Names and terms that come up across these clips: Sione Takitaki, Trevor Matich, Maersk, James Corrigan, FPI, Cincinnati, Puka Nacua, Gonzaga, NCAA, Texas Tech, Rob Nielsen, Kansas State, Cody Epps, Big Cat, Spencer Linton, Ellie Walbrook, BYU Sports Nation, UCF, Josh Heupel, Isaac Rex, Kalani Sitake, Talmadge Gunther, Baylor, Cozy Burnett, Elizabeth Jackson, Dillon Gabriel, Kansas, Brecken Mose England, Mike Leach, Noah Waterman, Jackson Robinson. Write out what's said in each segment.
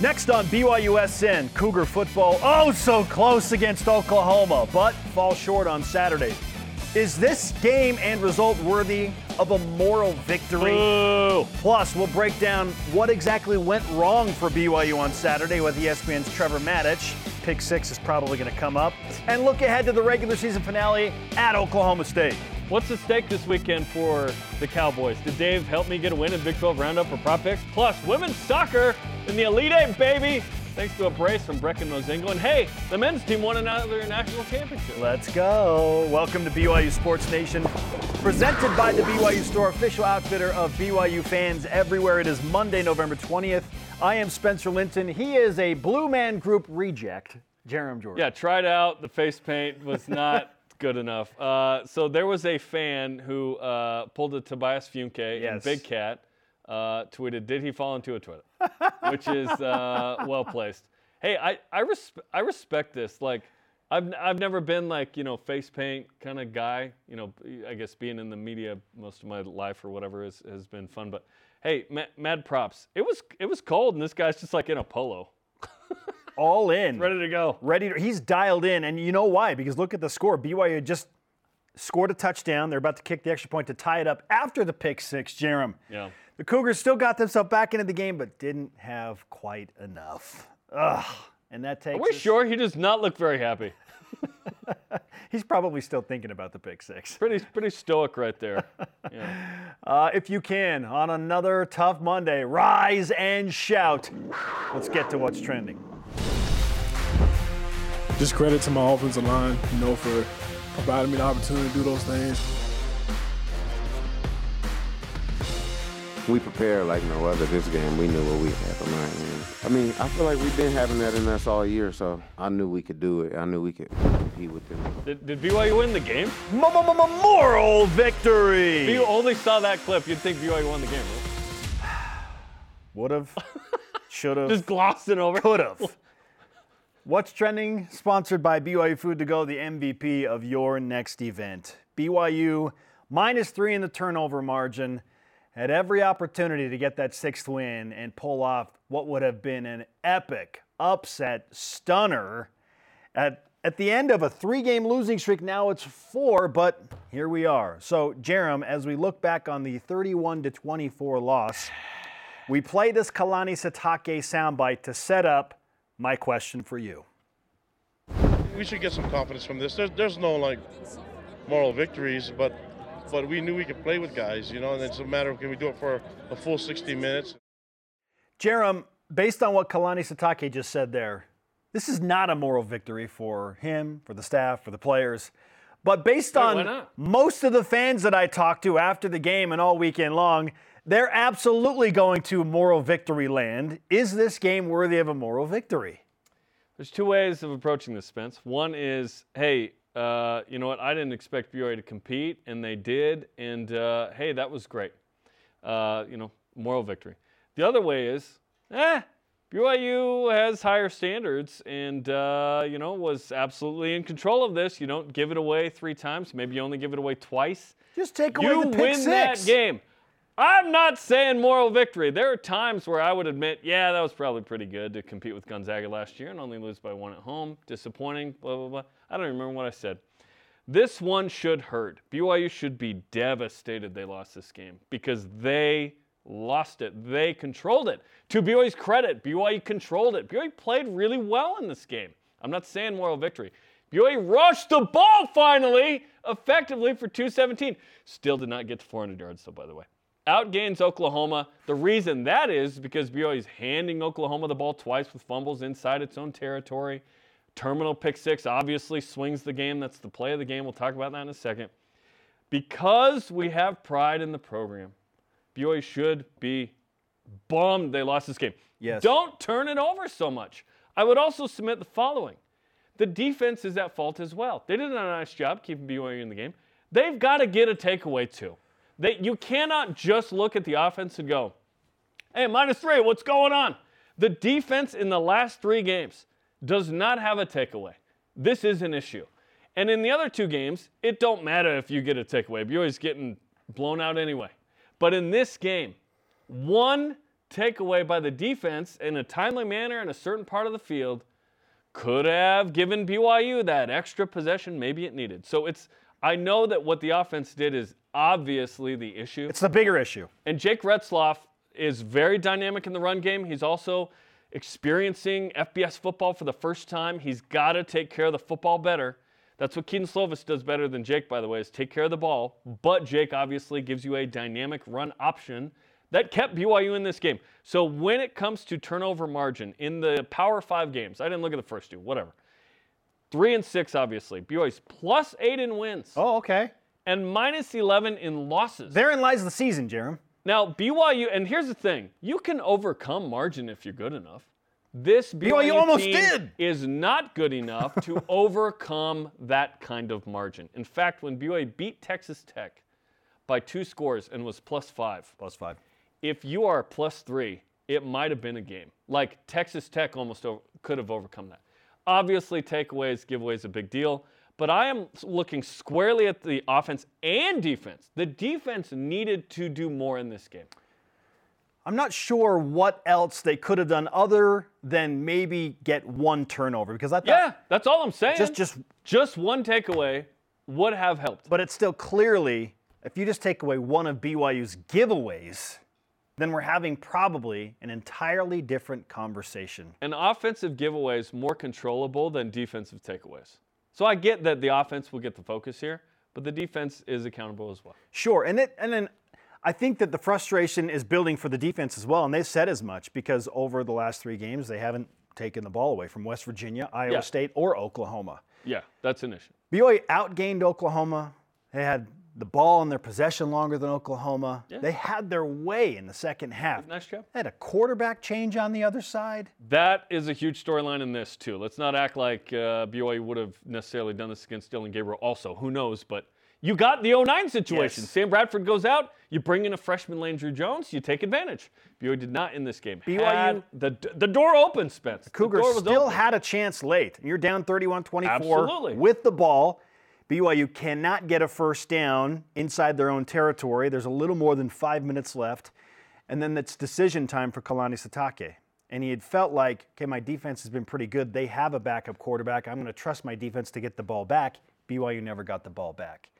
Next on BYUSN, Cougar football, oh so close against Oklahoma, but falls short on Saturday. Is this game and result worthy of a moral victory? Ooh. Plus, we'll break down what exactly went wrong for BYU on Saturday with ESPN's Trevor Matich. Pick six is probably going to come up. And look ahead to the regular season finale at Oklahoma State. What's at stake this weekend for the Cowboys? Did Dave help me get a win in Big 12 Roundup for Prop Picks? Plus, women's soccer in the Elite Eight, baby, thanks to a brace from Brecken Mose England. Hey, the men's team won another national championship. Let's go. Welcome to BYU Sports Nation, presented by the BYU Store, official outfitter of BYU fans everywhere. It is Monday, November 20th. I am Spencer Linton. He is a Blue Man Group reject, Jarom Jordan. Yeah, tried out. The face paint was not... good enough. So there was a fan who pulled a Tobias Funke in Big Cat, tweeted, "Did he fall into a toilet?" Which is well placed. Hey, I respect this. Like, I've never been like, you know, face paint kind of guy. You know, I guess being in the media most of my life or whatever has been fun. But hey, mad props. It was cold, and this guy's just like in a polo. All in. Ready to go. He's dialed in, and you know why, because look at the score. BYU just scored a touchdown. They're about to kick the extra point to tie it up after the pick six, Jarom. Yeah. The Cougars still got themselves back into the game, but didn't have quite enough. Ugh. And that takes... Are we sure? He does not look very happy. He's probably still thinking about the pick six. Pretty stoic right there. Yeah. If you can, on another tough Monday, rise and shout. Let's get to what's trending. Just credit to my offensive line, you know, for providing me the opportunity to do those things. We prepared like no other. This game, we knew what we had for mine. I mean, I feel like we've been having that in us all year, so I knew we could do it. I knew we could compete with them. Did BYU win the game? Moral victory! If you only saw that clip, you'd think BYU won the game, right? Would've, should've. Just glossed it over. Could've. What's Trending, sponsored by BYU Food to Go, the MVP of your next event. BYU -3 in the turnover margin, had every opportunity to get that sixth win and pull off what would have been an epic upset stunner. At the end of a 3-game losing streak, now it's 4, but here we are. So, Jarom, as we look back on the 31-24 loss, we play this Kalani Sitake soundbite to set up my question for you. We should get some confidence from this. There's no like moral victories, but we knew we could play with guys, you know, and it's a matter of can we do it for a full 60 minutes. Jarom, based on what Kalani Sitake just said there, this is not a moral victory for him, for the staff, for the players. But based on most of the fans that I talked to after the game and all weekend long, they're absolutely going to moral victory land. Is this game worthy of a moral victory? There's two ways of approaching this, Spence. One is, hey, you know what? I didn't expect BYU to compete, and they did. And, hey, that was great. You know, moral victory. The other way is, BYU has higher standards and, you know, was absolutely in control of this. You don't give it away 3 times. Maybe you only give it away twice. Just take away the pick six. You win that game. I'm not saying moral victory. There are times where I would admit, yeah, that was probably pretty good to compete with Gonzaga last year and only lose by 1 at home. Disappointing, blah, blah, blah. I don't even remember what I said. This one should hurt. BYU should be devastated they lost this game because they lost it. They controlled it. To BYU's credit, BYU controlled it. BYU played really well in this game. I'm not saying moral victory. BYU rushed the ball finally, effectively for 217. Still did not get to 400 yards, though, by the way. Outgains Oklahoma. The reason that is because BYU is handing Oklahoma the ball twice with fumbles inside its own territory. Terminal pick six obviously swings the game. That's the play of the game. We'll talk about that in a second. Because we have pride in the program, BYU should be bummed they lost this game. Yes. Don't turn it over so much. I would also submit the following. The defense is at fault as well. They did a nice job keeping BYU in the game. They've got to get a takeaway too. You cannot just look at the offense and go, hey, -3, what's going on? The defense in the last 3 games does not have a takeaway. This is an issue. And in the other 2 games, it don't matter if you get a takeaway. BYU's getting blown out anyway. But in this game, one takeaway by the defense in a timely manner in a certain part of the field could have given BYU that extra possession maybe it needed. So it's, I know that what the offense did is obviously the issue. It's the bigger issue. And Jake Retzlaff is very dynamic in the run game. He's also experiencing FBS football for the first time. He's got to take care of the football better. That's what Keaton Slovis does better than Jake, by the way, is take care of the ball. But Jake obviously gives you a dynamic run option that kept BYU in this game. So when it comes to turnover margin in the Power 5 games, I didn't look at the first two, whatever. 3-6, obviously. BYU's +8 in wins. Oh, okay. And -11 in losses. Therein lies the season, Jarom. Now, BYU, and here's the thing. You can overcome margin if you're good enough. This BYU team is not good enough to overcome that kind of margin. In fact, when BYU beat Texas Tech by 2 scores and was +5. +5. If you are +3, it might have been a game. Like, Texas Tech almost could have overcome that. Obviously, takeaways, giveaways, a big deal. But I am looking squarely at the offense and defense. The defense needed to do more in this game. I'm not sure what else they could have done other than maybe get 1 turnover because I thought... Yeah, that's all I'm saying. Just 1 takeaway would have helped. But it's still clearly, if you just take away one of BYU's giveaways, then we're having probably an entirely different conversation. An offensive giveaway is more controllable than defensive takeaways. So I get that the offense will get the focus here, but the defense is accountable as well. Sure, and then... I think that the frustration is building for the defense as well, and they've said as much because over the last 3 games, they haven't taken the ball away from West Virginia, Iowa State, or Oklahoma. Yeah, that's an issue. BYU outgained Oklahoma. They had the ball in their possession longer than Oklahoma. Yeah. They had their way in the second half. Nice job. They had a quarterback change on the other side. That is a huge storyline in this, too. Let's not act like BYU would have necessarily done this against Dillon Gabriel also. Who knows, but... You got the 0-9 situation. Yes. Sam Bradford goes out. You bring in a freshman, Lane Drew Jones. You take advantage. BYU did not in this game. BYU the door open, Spence. The Cougars still had a chance late. You're down 31-24 Absolutely. With the ball. BYU cannot get a first down inside their own territory. There's a little more than 5 minutes left. And then it's decision time for Kalani Sitake. And he had felt like, okay, my defense has been pretty good. They have a backup quarterback. I'm going to trust my defense to get the ball back. BYU never got the ball back.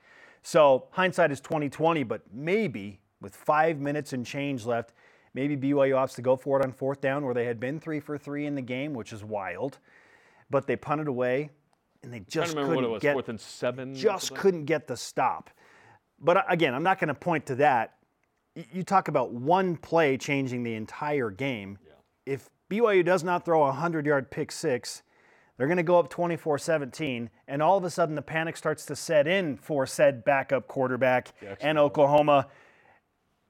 So hindsight is 20/20, but maybe with 5 minutes and change left, maybe BYU opts to go for it on 4th down where they had been 3 for 3 in the game, which is wild. But they punted away, and they just couldn't get 4th and 7. Just couldn't get the stop. But again, I'm not going to point to that. You talk about one play changing the entire game. Yeah. If BYU does not throw a 100-yard pick six, they're going to go up 24-17, and all of a sudden the panic starts to set in for said backup quarterback and Oklahoma.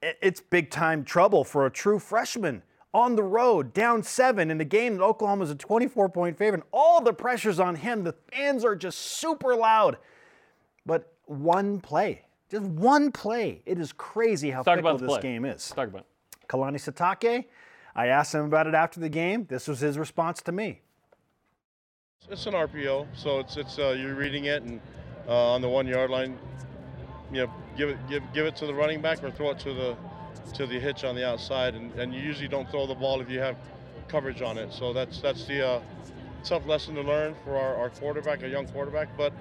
It's big-time trouble for a true freshman on the road, down 7 in the game that Oklahoma's a 24-point favorite. All the pressure's on him. The fans are just super loud. But one play, just one play. It is crazy how fickle this game is. Let's talk about it. Kalani Sitake, I asked him about it after the game. This was his response to me. It's an RPO, so it's you're reading it, and on the 1-yard line, you know, give it to the running back or throw it to the hitch on the outside, and you usually don't throw the ball if you have coverage on it. So that's the tough lesson to learn for our quarterback, a young quarterback. But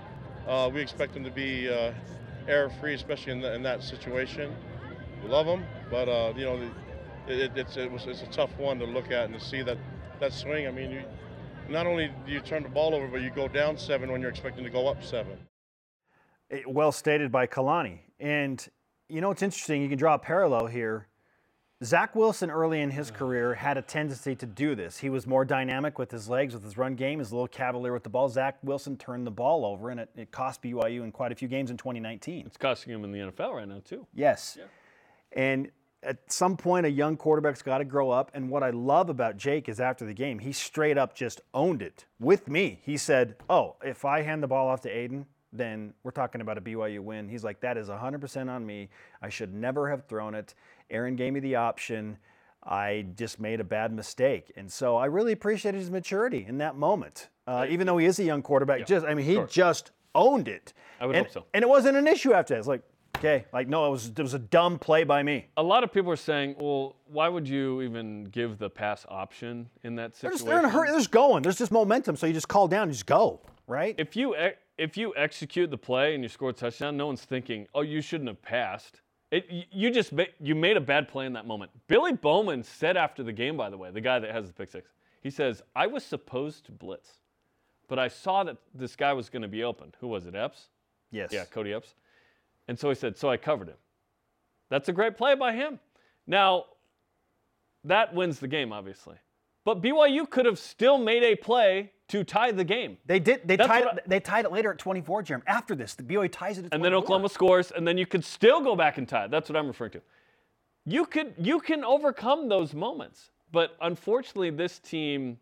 we expect him to be error free, especially in that situation. We love him, but you know, it's a tough one to look at and to see that swing. I mean. Not only do you turn the ball over, but you go down 7 when you're expecting to go up 7. Well stated by Kalani. And, you know, it's interesting. You can draw a parallel here. Zach Wilson early in his career had a tendency to do this. He was more dynamic with his legs, with his run game. He was a little cavalier with the ball. Zach Wilson turned the ball over, and it cost BYU in quite a few games in 2019. It's costing him in the NFL right now, too. Yes. Yeah. And at some point, a young quarterback's got to grow up. And what I love about Jake is after the game, he straight up just owned it with me. He said, oh, if I hand the ball off to Aiden, then we're talking about a BYU win. He's like, that is 100% on me. I should never have thrown it. Aaron gave me the option. I just made a bad mistake. And so I really appreciated his maturity in that moment. Even though he is a young quarterback, he just owned it. I would hope so. And it wasn't an issue after that. It's like, Okay, like, no, it was a dumb play by me. A lot of people are saying, well, why would you even give the pass option in that situation? They're in a hurry. They're just going. There's just momentum, so you just call down and just go, right? If you execute the play and you score a touchdown, no one's thinking, oh, you shouldn't have passed. You made a bad play in that moment. Billy Bowman said after the game, by the way, the guy that has the pick six, he says, I was supposed to blitz, but I saw that this guy was going to be open. Who was it, Epps? Yes. Yeah, Cody Epps. And so he said, so I covered him. That's a great play by him. Now, that wins the game, obviously. But BYU could have still made a play to tie the game. They did. They tied it later at 24, Jarom. After this, the BYU ties it at 24. And then Oklahoma scores, and then you could still go back and tie it. That's what I'm referring to. You can overcome those moments. But unfortunately, this team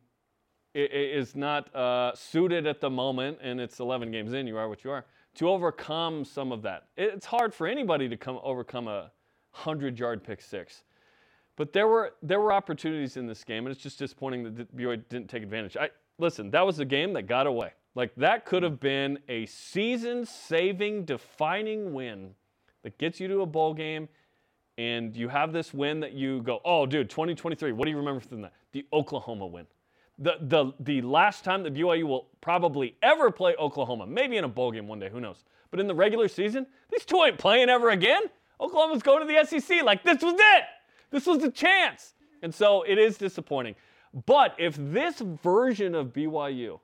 is not suited at the moment, and it's 11 games in. You are what you are. To overcome some of that. It's hard for anybody to overcome a 100-yard pick six. But there were opportunities in this game, and it's just disappointing that BYU didn't take advantage. Listen, that was a game that got away. Like, that could have been a season-saving, defining win that gets you to a bowl game, and you have this win that you go, oh, dude, 2023, what do you remember from that? The Oklahoma win. The last time that BYU will probably ever play Oklahoma, maybe in a bowl game one day, who knows. But in the regular season, these two ain't playing ever again. Oklahoma's going to the SEC. Like, this was it. This was the chance. And so it is disappointing. But if this version of BYU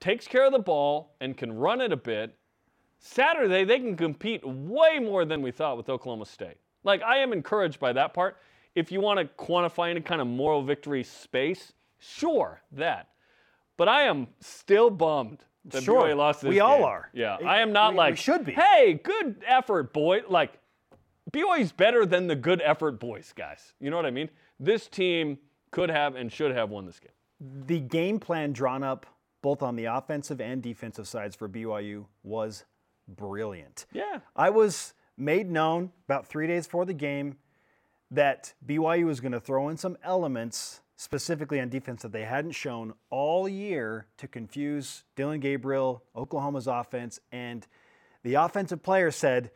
takes care of the ball and can run it a bit, Saturday they can compete way more than we thought with Oklahoma State. Like, I am encouraged by that part. If you want to quantify any kind of moral victory space, sure, that. But I am still bummed that BYU lost this game. We all are. Yeah, I am not like, we should be. Hey, good effort, boy. Like, BYU's better than the good effort boys, guys. You know what I mean? This team could have and should have won this game. The game plan drawn up both on the offensive and defensive sides for BYU was brilliant. Yeah. I was made known about 3 days before the game that BYU was going to throw in some elements specifically on defense that they hadn't shown all year to confuse Dillon Gabriel, Oklahoma's offense, and the offensive player said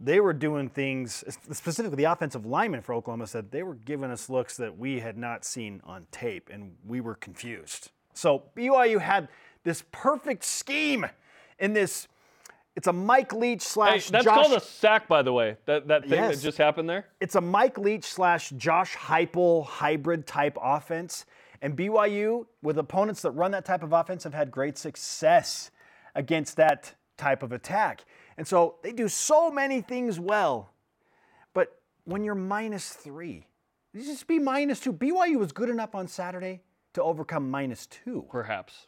they were doing things, specifically the offensive lineman for Oklahoma said they were giving us looks that we had not seen on tape, and we were confused. So BYU had this perfect scheme in this, it's a Mike Leach / Josh. That's called a sack, by the way, that thing that just happened there. It's a Mike Leach / Josh Heupel hybrid type offense. And BYU, with opponents that run that type of offense, have had great success against that type of attack. And so they do so many things well. But when you're -3, you just be -2. BYU was good enough on Saturday to overcome -2. Perhaps.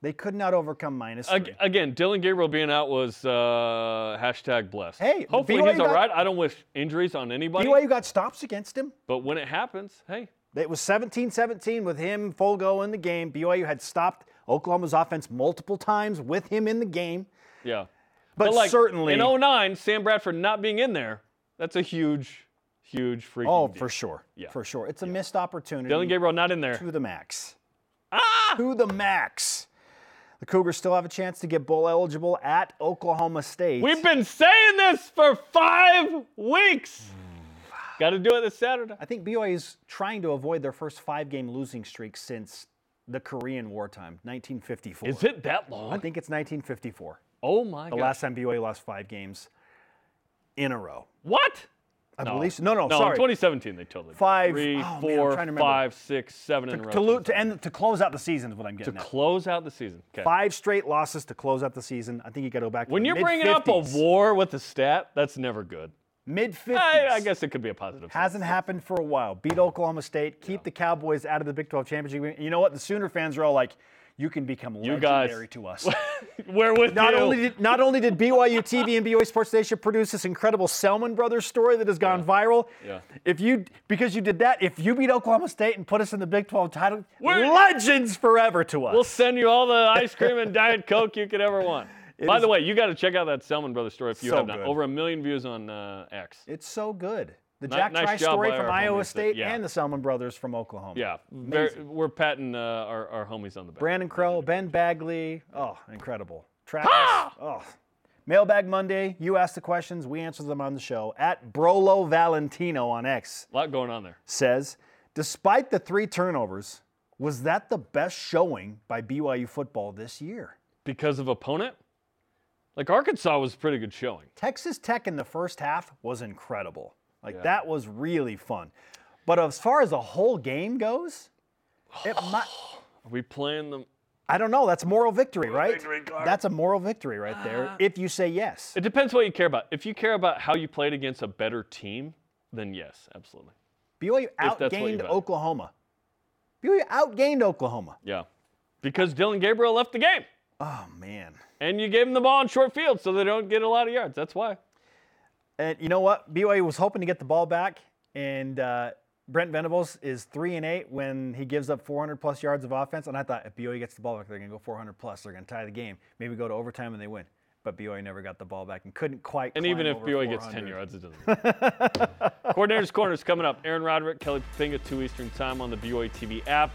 They could not overcome -3. Again, Dillon Gabriel being out was #blessed. Hey, hopefully BYU he's all right. I don't wish injuries on anybody. BYU got stops against him. But when it happens, hey. It was 17-17 with him, Fulgo in the game. BYU had stopped Oklahoma's offense multiple times with him in the game. Yeah. But like, certainly. In 09, Sam Bradford not being in there, that's a huge, huge freaking deal. For sure. Yeah. For sure. It's a missed opportunity. Dillon Gabriel not in there. To the max. Ah! To the max. The Cougars still have a chance to get bowl eligible at Oklahoma State. We've been saying this for 5 weeks. Got to do it this Saturday. I think BYU is trying to avoid their first 5-game losing streak since the Korean War time, 1954. Is it that long? I think it's 1954. Oh, my God. The last time BYU lost 5 games in a row. What? I believe so. No, sorry. In 2017, they totally did. 5, 4, 5, 6, 7 in a row. To close out the season is what I'm getting at. To close out the season. Okay. 5 straight losses to close out the season. I think you got to go back to the mid-50s. When you're bringing up a war with a stat, that's never good. Mid-50s. I guess it could be a positive. Hasn't happened for a while. Beat Oklahoma State. Keep the Cowboys out of the Big 12 championship. You know what? The Sooner fans are all like, you can become legendary to us. We're with you. Not only did BYU TV and BYU Sports Nation produce this incredible Selman Brothers story that has gone viral. Yeah. If you beat Oklahoma State and put us in the Big 12 title, we're legends forever to us. We'll send you all the ice cream and Diet Coke you could ever want. By the way, you got to check out that Selman Brothers story if you have not. Over 1 million views on X. It's so good. The Jack Trice story from Iowa State and the Selman brothers from Oklahoma. Yeah, we're patting our homies on the back. Brandon Crow, Ben Bagley, incredible. Travis, Mailbag Monday, you ask the questions, we answer them on the show. At Brolo Valentino on X. A lot going on there. Says, despite the 3 turnovers, was that the best showing by BYU football this year? Because of opponent? Like, Arkansas was pretty good showing. Texas Tech in the first half was incredible. Like, that was really fun. But as far as the whole game goes, it might... Are we playing them? I don't know. That's moral victory, right? Victory, that's a moral victory right there, if you say yes. It depends what you care about. If you care about how you played against a better team, then yes, absolutely. BYU outgained Oklahoma. BYU outgained Oklahoma. Yeah. Because Dillon Gabriel left the game. Oh, man. And you gave him the ball in short field so they don't get a lot of yards. That's why. And you know what? BYU was hoping to get the ball back, and Brent Venables is 3-8 when he gives up 400-plus yards of offense. And I thought if BYU gets the ball back, they're going to go 400-plus. They're going to tie the game. Maybe go to overtime and they win. But BYU never got the ball back and couldn't quite climb over 400. And even if BYU gets 10 yards, it doesn't matter. Coordinator's Corner is coming up. Aaron Roderick, Kelly Pinga, 2 Eastern time on the BYU TV app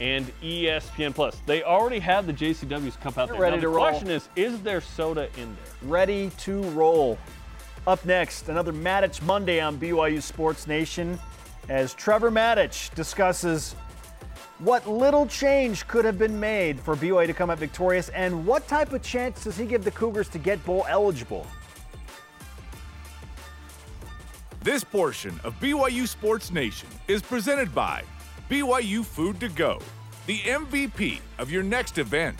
and ESPN+. They already have the JCW's Cup out there. Ready now, to the roll. The question is there soda in there? Ready to roll. Up next, another Matich Monday on BYU Sports Nation, as Trevor Matich discusses what little change could have been made for BYU to come out victorious, and what type of chance does he give the Cougars to get bowl eligible? This portion of BYU Sports Nation is presented by BYU Food to Go, the MVP of your next event.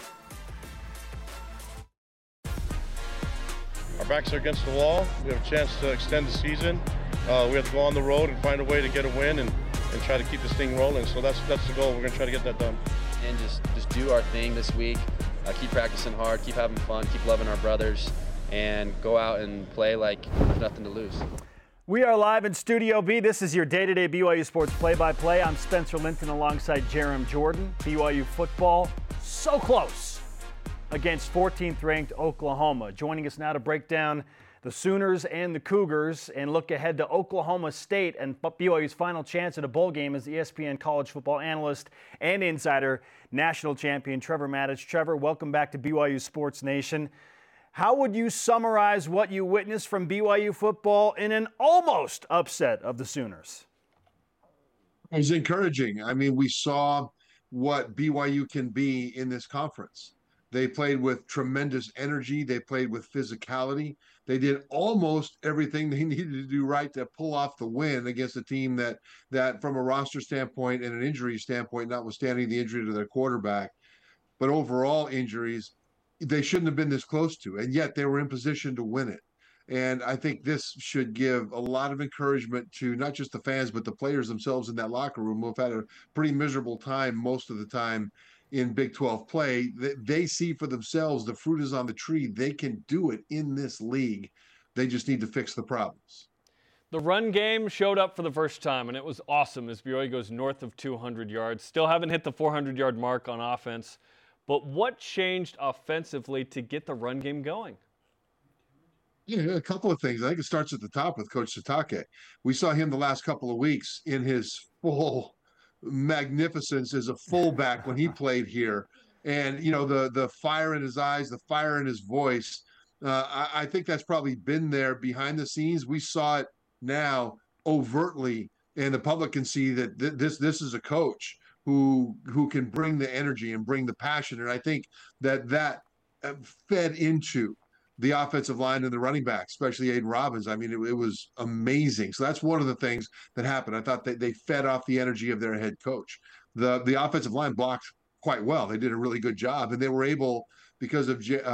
Our backs are against the wall. We have a chance to extend the season. We have to go on the road and find a way to get a win and try to keep this thing rolling. So that's the goal. We're going to try to get that done. And just do our thing this week. Keep practicing hard. Keep having fun. Keep loving our brothers. And go out and play like there's nothing to lose. We are live in Studio B. This is your day-to-day BYU sports play-by-play. I'm Spencer Linton alongside Jarom Jordan. BYU football so close against 14th-ranked Oklahoma. Joining us now to break down the Sooners and the Cougars, and look ahead to Oklahoma State and BYU's final chance at a bowl game, as ESPN college football analyst and insider, national champion Trevor Matich. Trevor, welcome back to BYU Sports Nation. How would you summarize what you witnessed from BYU football in an almost upset of the Sooners? It was encouraging. I mean, we saw what BYU can be in this conference. They played with tremendous energy. They played with physicality. They did almost everything they needed to do right to pull off the win against a team that from a roster standpoint and an injury standpoint, notwithstanding the injury to their quarterback, but overall injuries, they shouldn't have been this close to. And yet they were in position to win it. And I think this should give a lot of encouragement to not just the fans, but the players themselves in that locker room, who have had a pretty miserable time most of the time in Big 12 play. They see for themselves the fruit is on the tree. They can do it in this league. They just need to fix the problems. The run game showed up for the first time, and it was awesome as BYU goes north of 200 yards. Still haven't hit the 400-yard mark on offense. But what changed offensively to get the run game going? Yeah, a couple of things. I think it starts at the top with Coach Sitake. We saw him the last couple of weeks in his full magnificence as a fullback when he played here, and you know, the fire in his eyes, the fire in his voice. I think that's probably been there behind the scenes. We saw it now overtly, and the public can see that this is a coach who can bring the energy and bring the passion. And I think that fed into the offensive line and the running back, especially Aiden Robbins. I mean, it was amazing. So that's one of the things that happened. I thought they fed off the energy of their head coach. The offensive line blocked quite well. They did a really good job, and they were able, because of Jake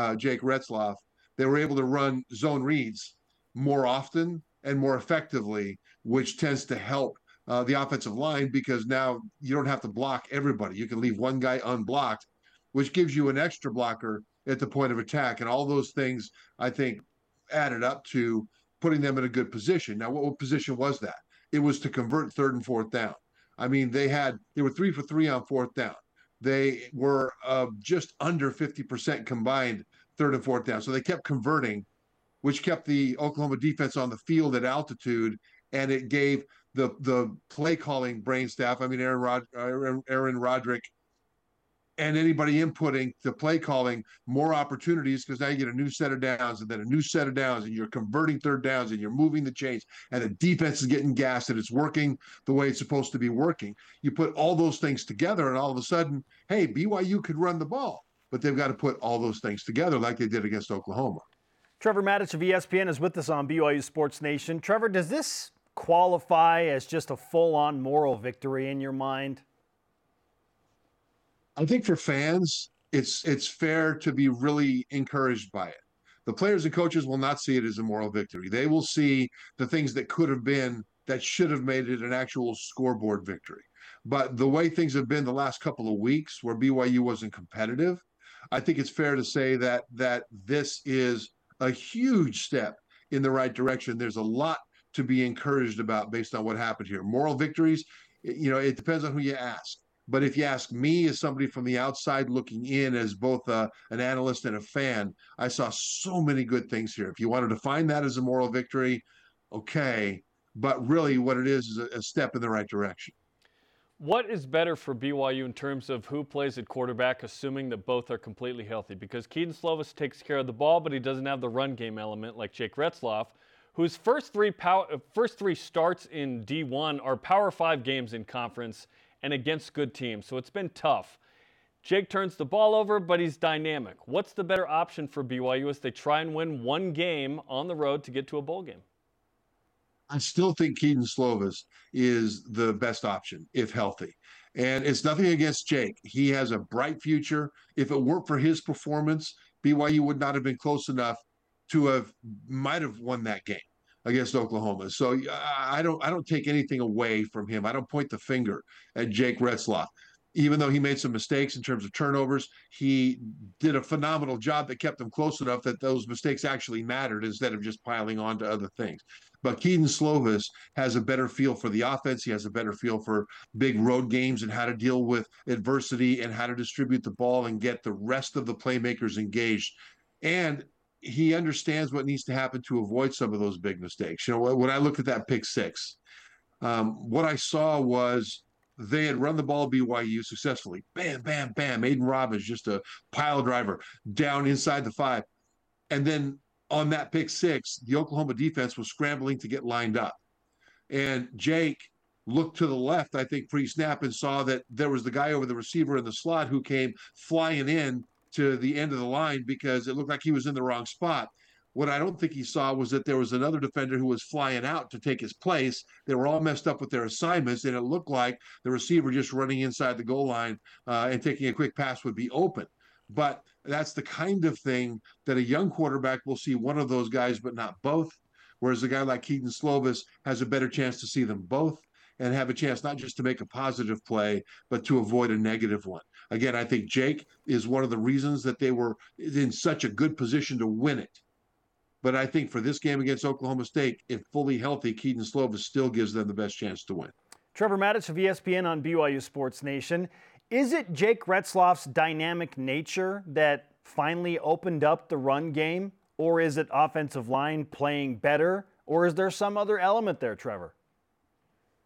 Retzlaff, they were able to run zone reads more often and more effectively, which tends to help the offensive line, because now you don't have to block everybody. You can leave one guy unblocked, which gives you an extra blocker at the point of attack. And all those things, I think, added up to putting them in a good position. Now, what position was that? It was to convert 3rd and 4th down. I mean, they were 3 for 3 on 4th down. They were just under 50% combined 3rd and 4th down. So they kept converting, which kept the Oklahoma defense on the field at altitude, and it gave the play calling brainstaff, I mean, Aaron Roderick, and anybody inputting the play calling more opportunities, because now you get a new set of downs and then a new set of downs, and you're converting third downs and you're moving the chains, and the defense is getting gassed and it's working the way it's supposed to be working. You put all those things together and all of a sudden, hey, BYU could run the ball, but they've got to put all those things together like they did against Oklahoma. Trevor Matich of ESPN is with us on BYU Sports Nation. Trevor, does this qualify as just a full-on moral victory in your mind? I think for fans, it's fair to be really encouraged by it. The players and coaches will not see it as a moral victory. They will see the things that could have been, that should have made it an actual scoreboard victory. But the way things have been the last couple of weeks, where BYU wasn't competitive, I think it's fair to say that this is a huge step in the right direction. There's a lot to be encouraged about based on what happened here. Moral victories, you know, it depends on who you ask. But if you ask me as somebody from the outside looking in as both an analyst and a fan, I saw so many good things here. If you want to define that as a moral victory, okay. But really what it is a step in the right direction. What is better for BYU in terms of who plays at quarterback, assuming that both are completely healthy? Because Keaton Slovis takes care of the ball, but he doesn't have the run game element like Jake Retzlaff, whose first three starts in D1 are Power 5 games in conference and against good teams, so it's been tough. Jake turns the ball over, but he's dynamic. What's the better option for BYU as they try and win one game on the road to get to a bowl game? I still think Keaton Slovis is the best option, if healthy. And it's nothing against Jake. He has a bright future. If it weren't for his performance, BYU would not have been close enough to might have won that game against Oklahoma. So I don't take anything away from him. I don't point the finger at Jake Retzlaff. Even though he made some mistakes in terms of turnovers, he did a phenomenal job that kept them close enough that those mistakes actually mattered instead of just piling on to other things. But Keaton Slovis has a better feel for the offense. He has a better feel for big road games and how to deal with adversity and how to distribute the ball and get the rest of the playmakers engaged. And he understands what needs to happen to avoid some of those big mistakes. You know, when I looked at that pick six, what I saw was they had run the ball BYU successfully. Bam, bam, bam. Aiden Robbins, just a pile driver down inside the 5. And then on that pick six, the Oklahoma defense was scrambling to get lined up. And Jake looked to the left, I think, pre-snap and saw that there was the guy over the receiver in the slot who came flying in to the end of the line because it looked like he was in the wrong spot. What I don't think he saw was that there was another defender who was flying out to take his place. They were all messed up with their assignments, and it looked like the receiver just running inside the goal line and taking a quick pass would be open. But that's the kind of thing that a young quarterback will see one of those guys but not both, whereas a guy like Keaton Slovis has a better chance to see them both and have a chance not just to make a positive play but to avoid a negative one. Again, I think Jake is one of the reasons that they were in such a good position to win it. But I think for this game against Oklahoma State, if fully healthy, Keaton Slovis still gives them the best chance to win. Trevor Matich of ESPN on BYU Sports Nation. Is it Jake Retzlaff's dynamic nature that finally opened up the run game? Or is it offensive line playing better? Or is there some other element there, Trevor?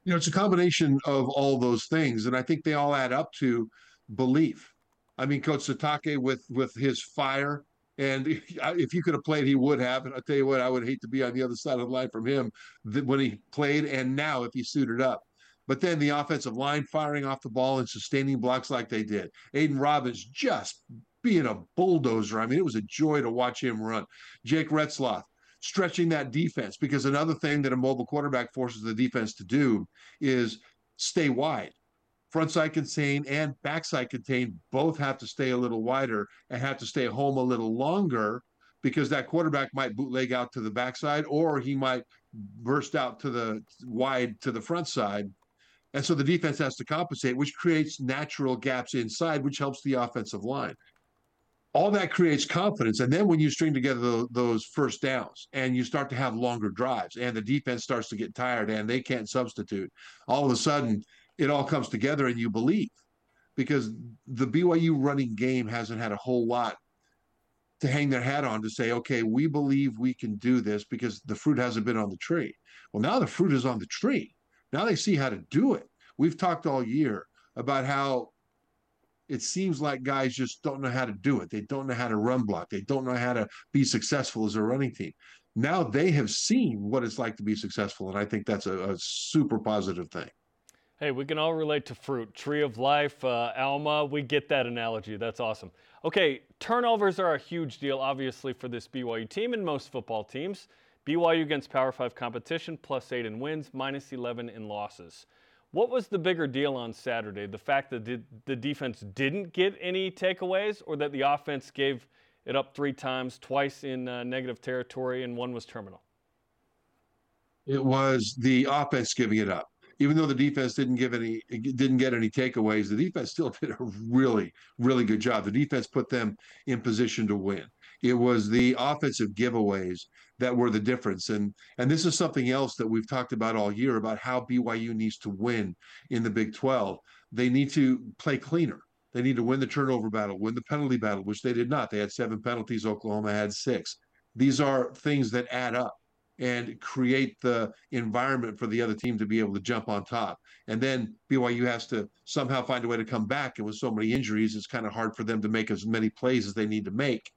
You know, it's a combination of all those things, and I think they all add up to belief. I mean, Coach Sitake with his fire, and if you could have played, he would have. And I'll tell you what, I would hate to be on the other side of the line from him when he played and now if he suited up. But then the offensive line firing off the ball and sustaining blocks like they did. Aiden Robbins just being a bulldozer. I mean, it was a joy to watch him run. Jake Retzlaff stretching that defense, because another thing that a mobile quarterback forces the defense to do is stay wide. Front side contain and back side contain both have to stay a little wider and have to stay home a little longer, because that quarterback might bootleg out to the backside or he might burst out to the wide to the front side. And so the defense has to compensate, which creates natural gaps inside, which helps the offensive line. All that creates confidence. And then when you string together those first downs and you start to have longer drives and the defense starts to get tired and they can't substitute, all of a sudden it all comes together and you believe, because the BYU running game hasn't had a whole lot to hang their hat on to say, okay, we believe we can do this because the fruit hasn't been on the tree. Well, now the fruit is on the tree. Now they see how to do it. We've talked all year about how it seems like guys just don't know how to do it. They don't know how to run block. They don't know how to be successful as a running team. Now they have seen what it's like to be successful, and I think that's a super positive thing. Hey, we can all relate to fruit. Tree of life, Alma, we get that analogy. That's awesome. Okay, turnovers are a huge deal, obviously, for this BYU team and most football teams. BYU against Power 5 competition, +8 in wins, -11 in losses. What was the bigger deal on Saturday? The fact that the defense didn't get any takeaways, or that the offense gave it up three times, twice in negative territory, and one was terminal? It was the offense giving it up. Even though the defense didn't get any takeaways, the defense still did a really, really good job. The defense put them in position to win. It was the offensive giveaways that were the difference. And this is something else that we've talked about all year, about how BYU needs to win in the Big 12. They need to play cleaner. They need to win the turnover battle, win the penalty battle, which they did not. They had 7 penalties. Oklahoma had 6. These are things that add up and create the environment for the other team to be able to jump on top. And then BYU has to somehow find a way to come back. And with so many injuries, it's kind of hard for them to make as many plays as they need to make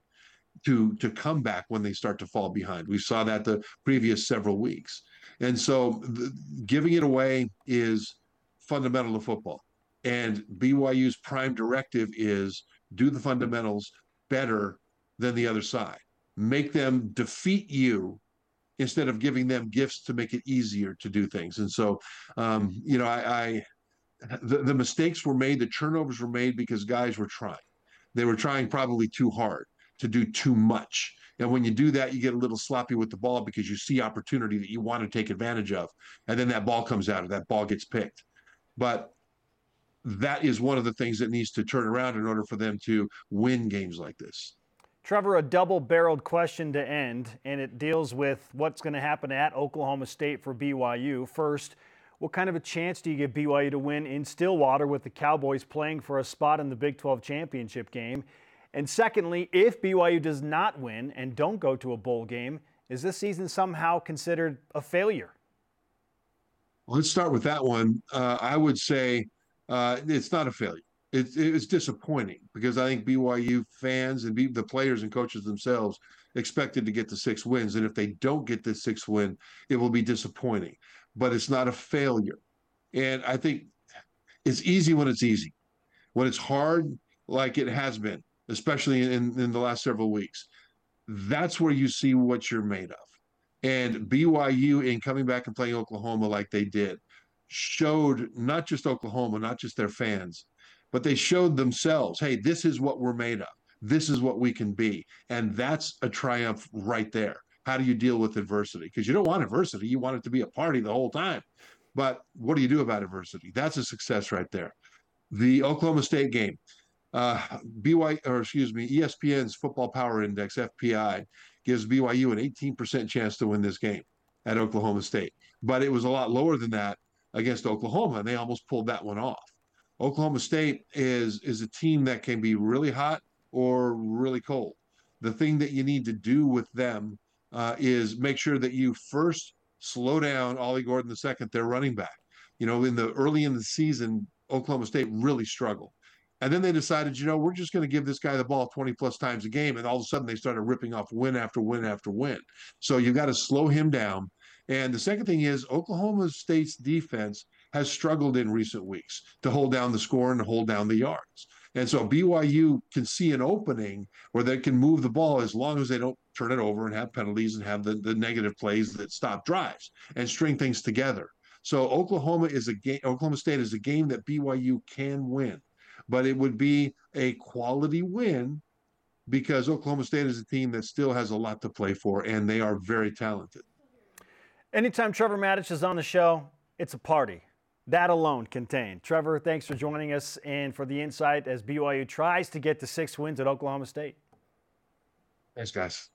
to come back when they start to fall behind. We saw that the previous several weeks. And so giving it away is fundamental to football. And BYU's prime directive is do the fundamentals better than the other side. Make them defeat you instead of giving them gifts to make it easier to do things. And so, the mistakes were made, the turnovers were made because guys were trying. They were trying probably too hard to do too much. And when you do that, you get a little sloppy with the ball because you see opportunity that you want to take advantage of. And then that ball comes out, or that ball gets picked. But that is one of the things that needs to turn around in order for them to win games like this. Trevor, a double-barreled question to end, and it deals with what's going to happen at Oklahoma State for BYU. First, what kind of a chance do you give BYU to win in Stillwater with the Cowboys playing for a spot in the Big 12 championship game? And secondly, if BYU does not win and don't go to a bowl game, is this season somehow considered a failure? Well, let's start with that one. I would say it's not a failure. It's disappointing because I think BYU fans and the players and coaches themselves expected to get the 6 wins. And if they don't get the 6 win, it will be disappointing. But it's not a failure. And I think it's easy when it's easy. When it's hard, like it has been, especially in the last several weeks, that's where you see what you're made of. And BYU, in coming back and playing Oklahoma like they did, showed not just Oklahoma, not just their fans, but they showed themselves, hey, this is what we're made of. This is what we can be. And that's a triumph right there. How do you deal with adversity? Because you don't want adversity. You want it to be a party the whole time. But what do you do about adversity? That's a success right there. The Oklahoma State game, ESPN's Football Power Index, FPI, gives BYU an 18% chance to win this game at Oklahoma State. But it was a lot lower than that against Oklahoma, and they almost pulled that one off. Oklahoma State is a team that can be really hot or really cold. The thing that you need to do with them is make sure that you first slow down Ollie Gordon II, their running back. Early in the season, Oklahoma State really struggled. And then they decided, we're just going to give this guy the ball 20-plus times a game, and all of a sudden they started ripping off win after win after win. So you've got to slow him down. And the second thing is Oklahoma State's defense has struggled in recent weeks to hold down the score and to hold down the yards. And so BYU can see an opening where they can move the ball as long as they don't turn it over and have penalties and have the negative plays that stop drives and string things together. So Oklahoma State is a game that BYU can win, but it would be a quality win because Oklahoma State is a team that still has a lot to play for, and they are very talented. Anytime Trevor Matich is on the show, it's a party. That alone contained. Trevor, thanks for joining us and for the insight as BYU tries to get to 6 wins at Oklahoma State. Thanks, guys.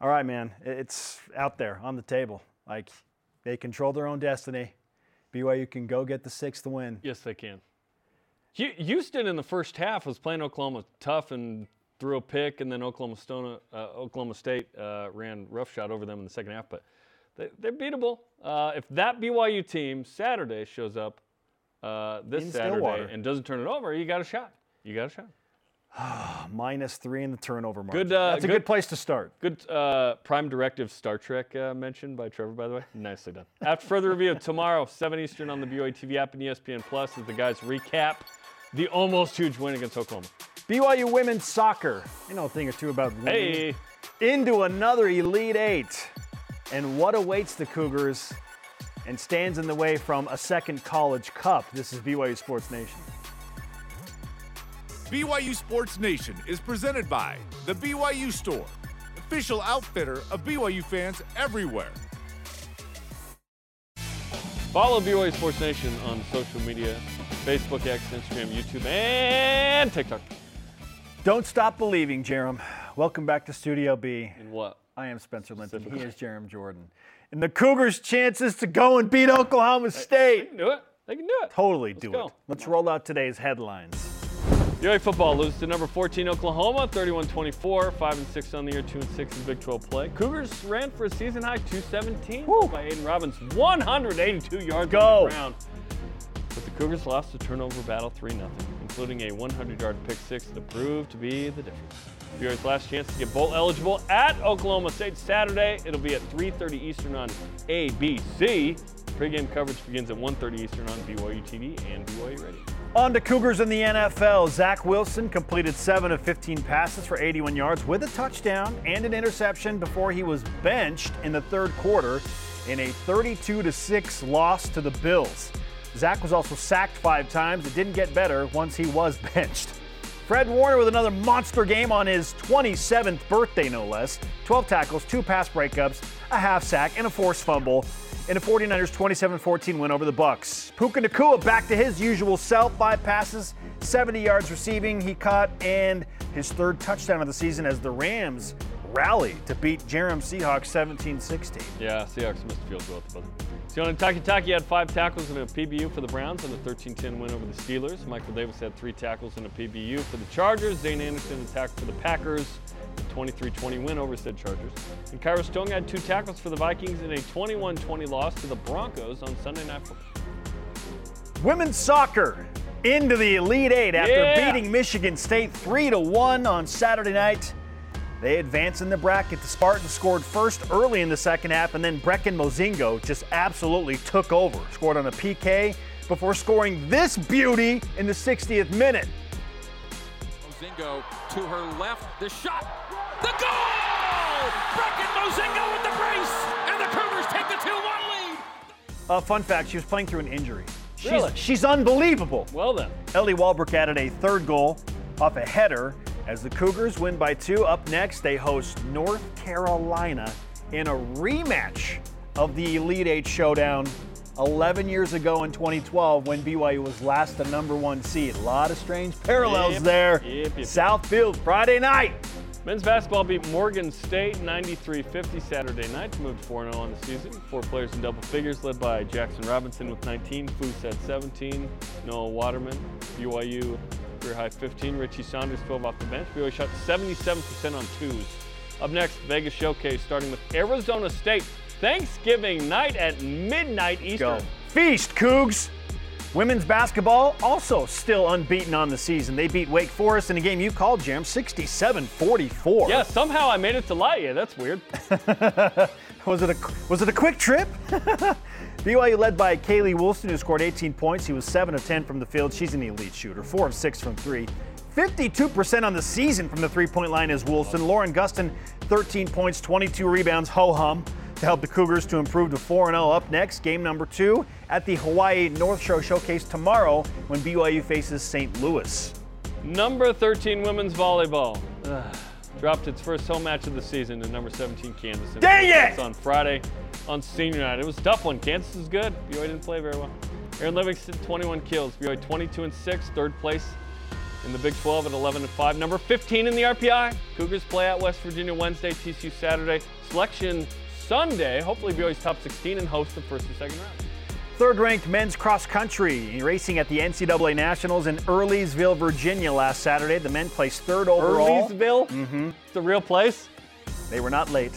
All right, man. It's out there on the table. Like, they control their own destiny. BYU can go get the 6th win. Yes, they can. Houston in the first half was playing Oklahoma tough and threw a pick, and then Oklahoma State ran roughshod over them in the second half, but they're beatable. If that BYU team Saturday shows up this Saturday and doesn't turn it over, you got a shot. You got a shot. -3 in the turnover margin. Good, that's a good place to start. Good Prime Directive Star Trek mention by Trevor, by the way. Nicely done. After further review of tomorrow, 7 Eastern on the BYU TV app and ESPN Plus, as the guys recap the almost huge win against Oklahoma. BYU women's soccer. You know a thing or two about winning. Hey. Into another Elite Eight. And what awaits the Cougars and stands in the way from a second College Cup? This is BYU Sports Nation. BYU Sports Nation is presented by The BYU Store, official outfitter of BYU fans everywhere. Follow BYU Sports Nation on social media, Facebook, X, Instagram, YouTube, and TikTok. Don't stop believing, Jarom. Welcome back to Studio B. And what? I am Spencer Linton. He is Jarom Jordan. And the Cougars' chances to go and beat Oklahoma State. They can do it. They can do it. Totally do it. Let's roll out today's headlines. BYU football loses to number 14 Oklahoma, 31-24, 5-6 on the year, 2-6 in Big 12 play. Cougars ran for a season-high 217 by Aiden Robbins, 182 yards on the ground. But the Cougars lost the turnover battle 3-0, including a 100-yard pick six that proved to be the difference. BYU's last chance to get bowl eligible at Oklahoma State Saturday. It'll be at 3:30 Eastern on ABC. Pre-game coverage begins at 1:30 Eastern on BYU TV and BYU Radio. On to Cougars in the NFL. Zach Wilson completed 7 of 15 passes for 81 yards with a touchdown and an interception before he was benched in the third quarter in a 32-6 loss to the Bills. Zach was also sacked 5 times. It didn't get better once he was benched. Fred Warner with another monster game on his 27th birthday, no less. 12 tackles, 2 pass breakups, a half sack, and a forced fumble in a 49ers 27-14 win over the Bucks. Puka Nacua back to his usual self, 5 passes, 70 yards receiving he caught, and his 3rd touchdown of the season as the Rams rally to beat Jerem Seahawks 17-16. Yeah, Seahawks missed the field goal at the buzzer. Sione Takitaki had 5 tackles and a PBU for the Browns in a 13-10 win over the Steelers. Michael Davis had 3 tackles and a PBU for the Chargers. Zane Anderson attacked for the Packers. 23-20 win over said Chargers. And Kyrus Stung had 2 tackles for the Vikings in a 21-20 loss to the Broncos on Sunday Night Football. Women's soccer into the Elite Eight after beating Michigan State 3-1 on Saturday night. They advance in the bracket. The Spartans scored first early in the second half, and then Brecken Mozingo just absolutely took over. Scored on a PK before scoring this beauty in the 60th minute. Mozingo to her left. The shot. The goal! Brecken Mozingo with the brace, and the Cougars take the 2-1 lead. Fun fact, she was playing through an injury. Really? She's unbelievable. Well then. Ellie Walbrook added a 3rd goal off a header as the Cougars win by 2. Up next, they host North Carolina in a rematch of the Elite Eight showdown 11 years ago in 2012 when BYU was last the #1 seed. A lot of strange parallels there. Yep. Southfield Friday night. Men's basketball beat Morgan State 93-50 Saturday night to move to 4-0 on the season. 4 players in double figures led by Jackson Robinson with 19, Foose at 17, Noah Waterman, BYU career high 15, Richie Saunders 12 off the bench. BYU shot 77% on 2s. Up next, Vegas Showcase starting with Arizona State Thanksgiving night at midnight Eastern. Go. Feast, Cougs! Women's basketball also still unbeaten on the season. They beat Wake Forest in a game you called, Jarom, 67-44. Yeah, somehow I made it to Laia. That's weird. Was it a quick trip? BYU led by Kaylee Woolston, who scored 18 points. He was 7 of 10 from the field. She's an elite shooter, 4 of 6 from 3. 52% on the season from the three-point line is Woolston. Lauren Guston, 13 points, 22 rebounds, ho-hum, to help the Cougars to improve to 4-0. Up next, game number 2 at the Hawaii North Shore Showcase tomorrow when BYU faces St. Louis. Number 13 women's volleyball dropped its first home match of the season to number 17 Kansas. Dang it! On Friday on senior night. It was a tough one. Kansas is good. BYU didn't play very well. Aaron Livingston, 21 kills. BYU 22-6, 3rd place in the Big 12 at 11-5. Number 15 in the RPI. Cougars play at West Virginia Wednesday, TCU Saturday. Selection Sunday, hopefully BYU's top 16 and host the first and second round. 3rd-ranked men's cross-country racing at the NCAA Nationals in Earliesville, Virginia last Saturday. The men placed 3rd overall. Earliesville? Mm-hmm. It's a real place? They were not late.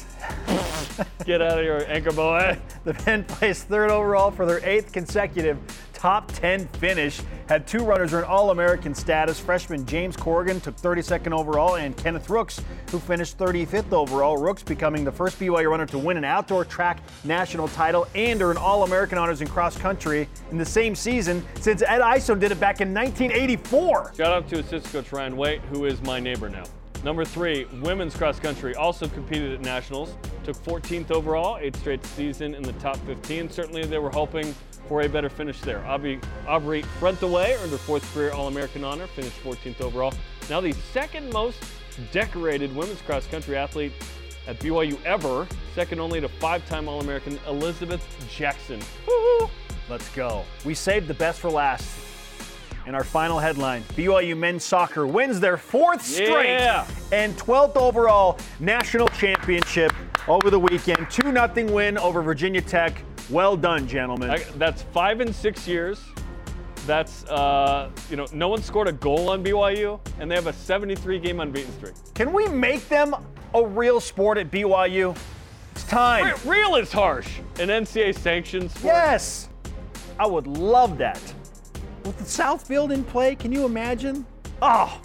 Get out of here, anchor boy. The men placed 3rd overall for their 8th consecutive top 10 finish, had two runners earn All-American status. Freshman James Corrigan took 32nd overall, and Kenneth Rooks, who finished 35th overall. Rooks becoming the first BYU runner to win an outdoor track national title and earn All-American honors in cross country in the same season since Ed Isom did it back in 1984. Shout out to assistant coach Ryan Waite, who is my neighbor now. Number three, women's cross country, also competed at nationals, took 14th overall, 8th straight season in the top 15. Certainly they were hoping for a better finish there. Aubrey Frentaway earned her fourth career All-American honor, finished 14th overall. Now the second most decorated women's cross country athlete at BYU ever, second only to five-time All-American Elizabeth Jackson. Woo-hoo. Let's go. We saved the best for last. And our final headline, BYU men's soccer wins their fourth straight and 12th overall national championship over the weekend. 2-0 win over Virginia Tech. Well done, gentlemen. That's 5 in 6 years. That's, no one scored a goal on BYU, and they have a 73-game unbeaten streak. Can we make them a real sport at BYU? It's time. Real is harsh. An NCAA sanctioned sport. Yes. I would love that. With the Southfield in play, can you imagine? Oh!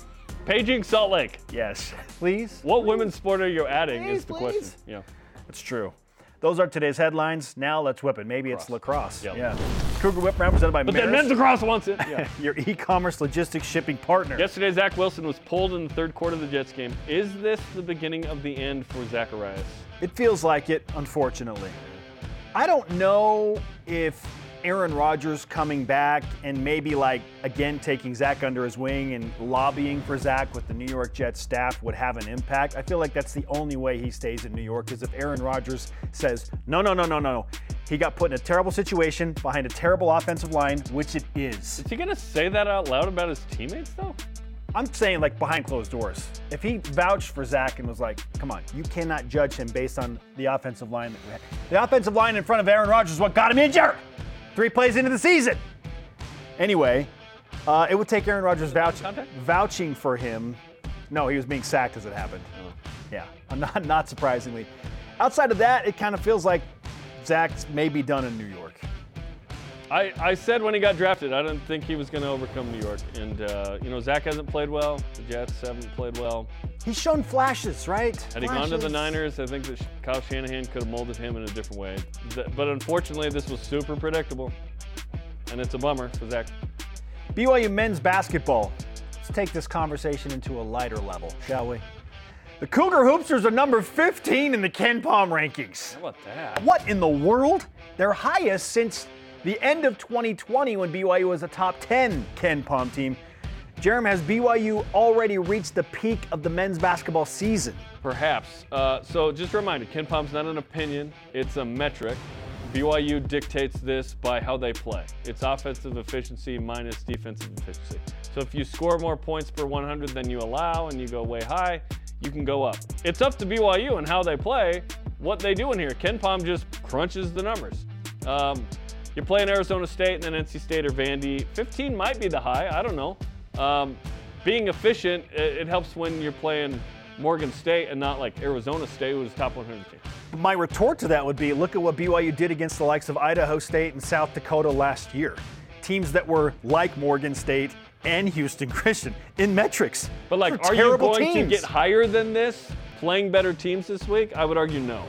Paging Salt Lake. Yes. Please? What women's sport are you adding is the question. Yeah. It's true. Those are today's headlines. Now let's whip it. Maybe it's lacrosse. Yep. Yeah. Cougar Whip Round presented by Maris. But then men's lacrosse wants it. Yeah. Your e-commerce logistics shipping partner. Yesterday, Zach Wilson was pulled in the third quarter of the Jets game. Is this the beginning of the end for Zacharias? It feels like it, unfortunately. I don't know if Aaron Rodgers coming back and maybe again taking Zach under his wing and lobbying for Zach with the New York Jets staff would have an impact. I feel like that's the only way he stays in New York is if Aaron Rodgers says, no. He got put in a terrible situation behind a terrible offensive line, which it is. Is he going to say that out loud about his teammates, though? I'm saying behind closed doors. If he vouched for Zach and was like, come on, you cannot judge him based on the offensive line that we had. The offensive line in front of Aaron Rodgers is what got him injured. 3 plays into the season. Anyway, it would take Aaron Rodgers vouching for him. No, he was being sacked as it happened. Oh. Yeah, not surprisingly. Outside of that, it kind of feels like Zach's maybe done in New York. I said when he got drafted, I didn't think he was going to overcome New York. And, Zach hasn't played well. The Jets haven't played well. He's shown flashes, right? Had he gone to the Niners, I think that Kyle Shanahan could have molded him in a different way. But unfortunately, this was super predictable. And it's a bummer for Zach. BYU men's basketball. Let's take this conversation into a lighter level, shall we? The Cougar Hoopsters are number 15 in the Ken Palm rankings. How about that? What in the world? They're highest since the end of 2020 when BYU was a top 10 Ken Palm team. Jarom, has BYU already reached the peak of the men's basketball season? Perhaps. So just a reminder, Ken Palm's not an opinion, it's a metric. BYU dictates this by how they play. It's offensive efficiency minus defensive efficiency. So if you score more points per 100 than you allow and you go way high, you can go up. It's up to BYU and how they play, what they do in here. Ken Palm just crunches the numbers. You're playing Arizona State and then NC State or Vandy. 15 might be the high, I don't know. Being efficient, it helps when you're playing Morgan State and not Arizona State, who's top 100 team. My retort to that would be, look at what BYU did against the likes of Idaho State and South Dakota last year. Teams that were like Morgan State and Houston Christian in metrics. But are you going to get higher than this playing better teams this week? I would argue no.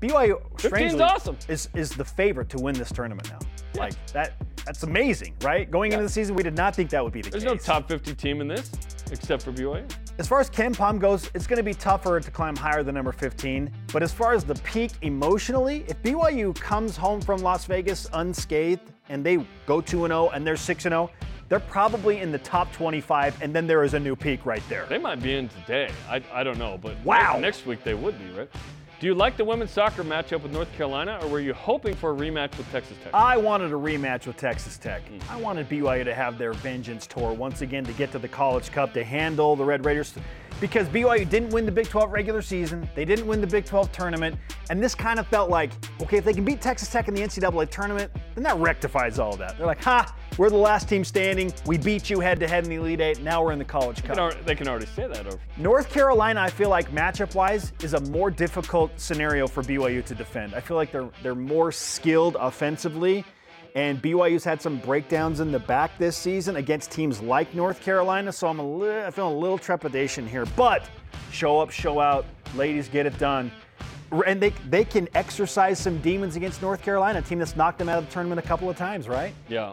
BYU, strangely, awesome. is the favorite to win this tournament now. Yeah. That's amazing, right? Going into the season, we did not think that would be the case. There's no top 50 team in this, except for BYU. As far as Ken Palm goes, it's going to be tougher to climb higher than number 15. But as far as the peak emotionally, if BYU comes home from Las Vegas unscathed and they go 2-0 and they're 6-0, they're probably in the top 25, and then there is a new peak right there. They might be in today. I don't know, but next week they would be, right? Do you like the women's soccer matchup with North Carolina, or were you hoping for a rematch with Texas Tech? I wanted a rematch with Texas Tech. I wanted BYU to have their vengeance tour once again to get to the College Cup, to handle the Red Raiders, because BYU didn't win the Big 12 regular season. They didn't win the Big 12 tournament, and this kind of felt like, okay, if they can beat Texas Tech in the NCAA tournament, then that rectifies all that. They're like, we're the last team standing. We beat you head-to-head in the Elite Eight. Now we're in the College Cup. They can already say that. North Carolina, I feel like matchup-wise, is a more difficult scenario for BYU to defend. I feel like they're more skilled offensively, And BYU's had some breakdowns in the back this season against teams like North Carolina, so I feel a little trepidation here. But show up, show out. Ladies, get it done. And they can exercise some demons against North Carolina, a team that's knocked them out of the tournament a couple of times, right? Yeah.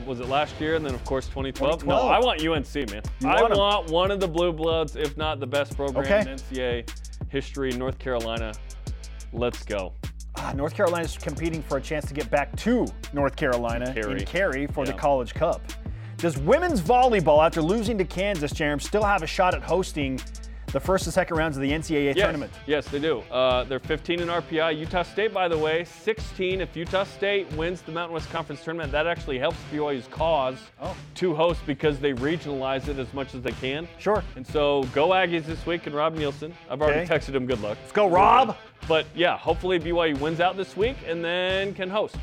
Was it last year and then, of course, 2012? No, I want UNC, man. I want one of the Blue Bloods, if not the best program in NCAA history. North Carolina, let's go. North Carolina's competing for a chance to get back to North Carolina in Cary for the College Cup. Does women's volleyball, after losing to Kansas, Jarom, still have a shot at hosting the first and second rounds of the NCAA tournament? Yes, they do. They're 15 in RPI. Utah State, by the way, 16. If Utah State wins the Mountain West Conference tournament, that actually helps BYU's cause to host because they regionalize it as much as they can. Sure. And so go Aggies this week and Rob Nielsen. I've already texted him good luck. Let's go, Rob. But, yeah, hopefully BYU wins out this week and then can host.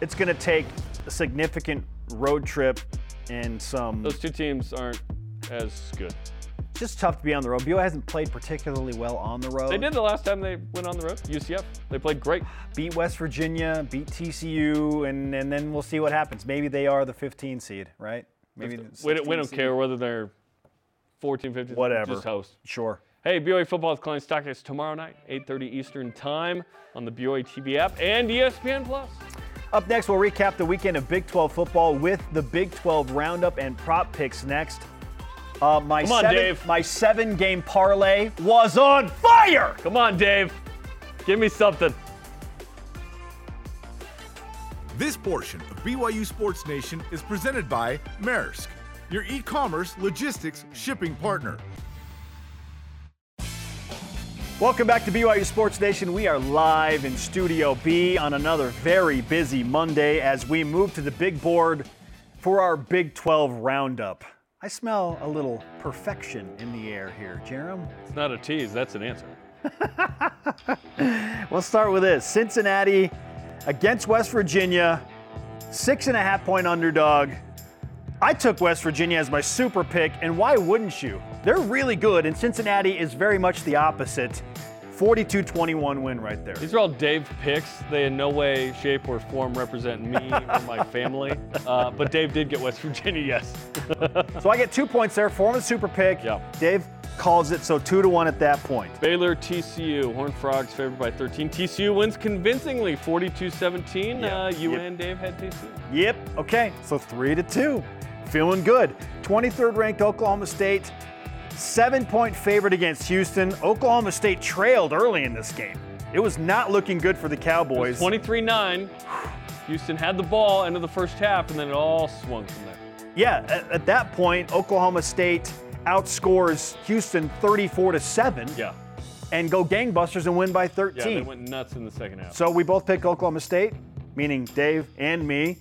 It's going to take a significant road trip and some. Those two teams aren't as good. Just tough to be on the road. BYU hasn't played particularly well on the road. They did the last time they went on the road. UCF, they played great. Beat West Virginia, beat TCU, and then we'll see what happens. Maybe they are the 15 seed, right? Maybe we don't care whether they're 14, 15. Whatever. Just host. Sure. Hey, BYU football with Kalani Sitake tomorrow night, 8:30 Eastern time on the BYU TV app and ESPN Plus. Up next, we'll recap the weekend of Big 12 football with the Big 12 roundup and prop picks next. My 7-game parlay was on fire! Come on, Dave. Give me something. This portion of BYU Sports Nation is presented by Maersk, your e-commerce logistics shipping partner. Welcome back to BYU Sports Nation. We are live in Studio B on another very busy Monday as we move to the big board for our Big 12 roundup. I smell a little perfection in the air here, Jarom. It's not a tease, that's an answer. We'll start with this. Cincinnati against West Virginia, 6.5-point underdog. I took West Virginia as my super pick, and why wouldn't you? They're really good, and Cincinnati is very much the opposite. 42-21 win right there. These are all Dave picks. They in no way, shape, or form represent me or my family. But Dave did get West Virginia, yes. So I get 2 points there. Form a super pick. Yep. Dave calls it, so 2-1 at that point. Baylor, TCU. Horned Frogs favored by 13. TCU wins convincingly, 42-17. Yep. You and Dave had TCU. Yep. Okay. So 3-2. Feeling good. 23rd ranked Oklahoma State. 7-point favorite against Houston. Oklahoma State trailed early in this game. It was not looking good for the Cowboys. 23-9. Houston had the ball end of the first half, and then it all swung from there. Yeah, at that point, Oklahoma State outscores Houston 34-7. Yeah. And go gangbusters and win by 13. Yeah, they went nuts in the second half. So we both picked Oklahoma State, meaning Dave and me,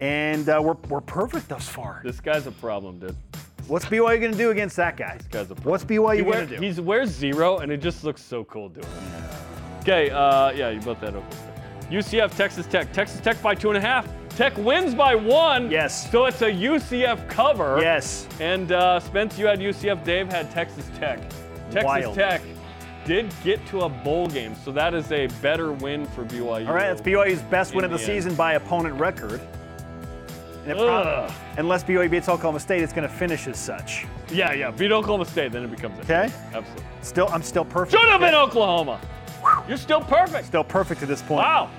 and we're perfect thus far. This guy's a problem, dude. What's BYU going to do against that guy? This guy's a pro. What's BYU going to do? He wears zero, and it just looks so cool doing it. Okay, you built that up. UCF, Texas Tech. Texas Tech by 2.5. Tech wins by 1. Yes. So it's a UCF cover. Yes. And Spence, you had UCF. Dave had Texas Tech. Texas Tech did get to a bowl game, so that is a better win for BYU. All right, that's BYU's best win of the season by opponent record. And unless BYU beats Oklahoma State, it's going to finish as such. Yeah. Beat Oklahoma State, then it becomes it. Okay. Absolutely. I'm still perfect. Should have been Oklahoma. You're still perfect. Still perfect at this point. Wow.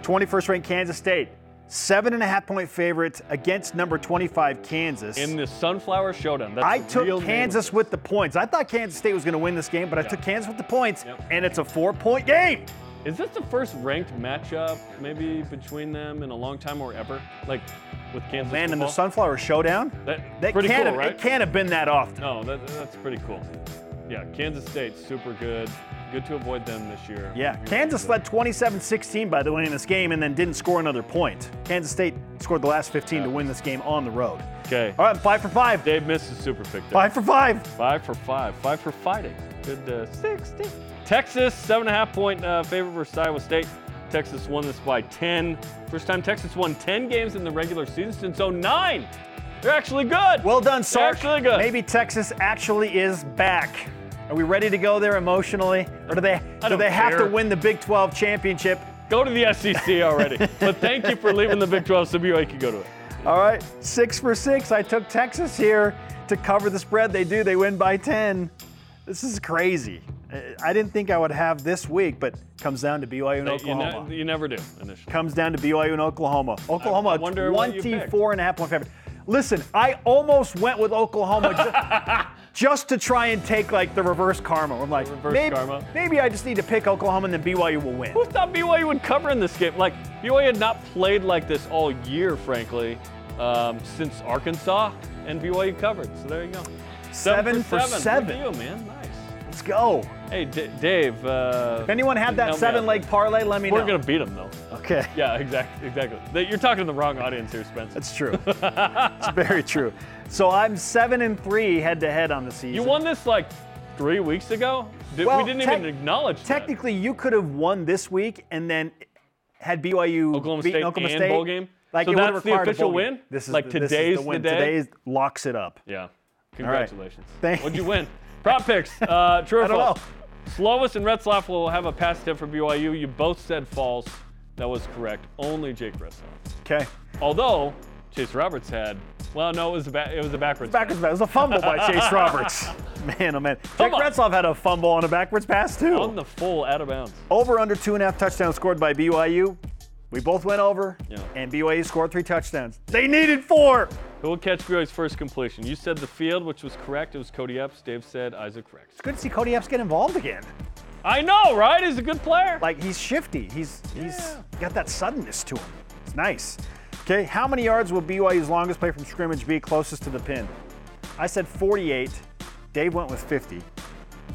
21st ranked Kansas State. 7.5-point favorite against number 25, Kansas. In the Sunflower Showdown. I took Kansas with the points. I thought Kansas State was going to win this game, but I took Kansas with the points, and it's a 4-point game. Is this the first ranked matchup maybe between them in a long time or ever? Like with Kansas football? Man, in the Sunflower Showdown? That pretty cool, right? It can't have been that often. No, that's pretty cool. Yeah, Kansas State, super good. Good to avoid them this year. Yeah, Kansas led 27-16 by the way in this game and then didn't score another point. Kansas State scored the last 15 to win this game on the road. Okay. All right, 5 for 5. Dave missed his super pick. 5 for 5. 5 for 5. 5 for Friday. Good 60. Texas, 7.5-point favorite versus Iowa State. Texas won this by 10. First time Texas won 10 games in the regular season since 09. They're actually good. Well done, Sark. They're actually good. Maybe Texas actually is back. Are we ready to go there emotionally? Or do they have to win the Big 12 championship? Go to the SEC already. But thank you for leaving the Big 12 so BYU can go to it. All right, 6 for 6. I took Texas here to cover the spread. They do. They win by 10. This is crazy. I didn't think I would have this week, but comes down to BYU and Oklahoma. You never do initially. Comes down to BYU and Oklahoma. Oklahoma, 24.5-point favorite. Listen, I almost went with Oklahoma just to try and take like the reverse karma. I'm like, maybe I just need to pick Oklahoma and then BYU will win. Who thought BYU would cover in this game? Like, BYU had not played like this all year, frankly, since Arkansas, and BYU covered. So there you go. 7 for 7. Good deal, man. Nice. Let's go. Hey, Dave. If anyone had that seven-leg parlay, let me know. We're going to beat them, though. Okay. Yeah, exactly. You're talking to the wrong audience here, Spencer. That's true. It's very true. So I'm 7-3 head-to-head on the season. You won this like 3 weeks ago? We didn't even acknowledge that. Technically, you could have won this week and then had BYU beaten Oklahoma State. Bowl game? Like, so that's the official win? This is, like, today's the win. Today locks it up. Yeah. Congratulations. Right. Thanks. What'd you win? Prop picks. True or false? Slovis and Retzlaff will have a pass attempt for BYU. You both said false. That was correct. Only Jake Retzlaff. Okay. Although Chase Roberts had, well, no, it was a backwards pass. It was a fumble by Chase Roberts. Man, oh man. Jake Retzlaff had a fumble on a backwards pass too. On the full, out of bounds. Over under 2.5 touchdowns scored by BYU. We both went over, and BYU scored 3 touchdowns. They needed 4. Who will catch BYU's first completion? You said the field, which was correct. It was Cody Epps. Dave said Isaac Rex. It's good to see Cody Epps get involved again. I know, right? He's a good player. Like, he's shifty. He's got that suddenness to him. It's nice. Okay, how many yards will BYU's longest play from scrimmage be closest to the pin? I said 48. Dave went with 50.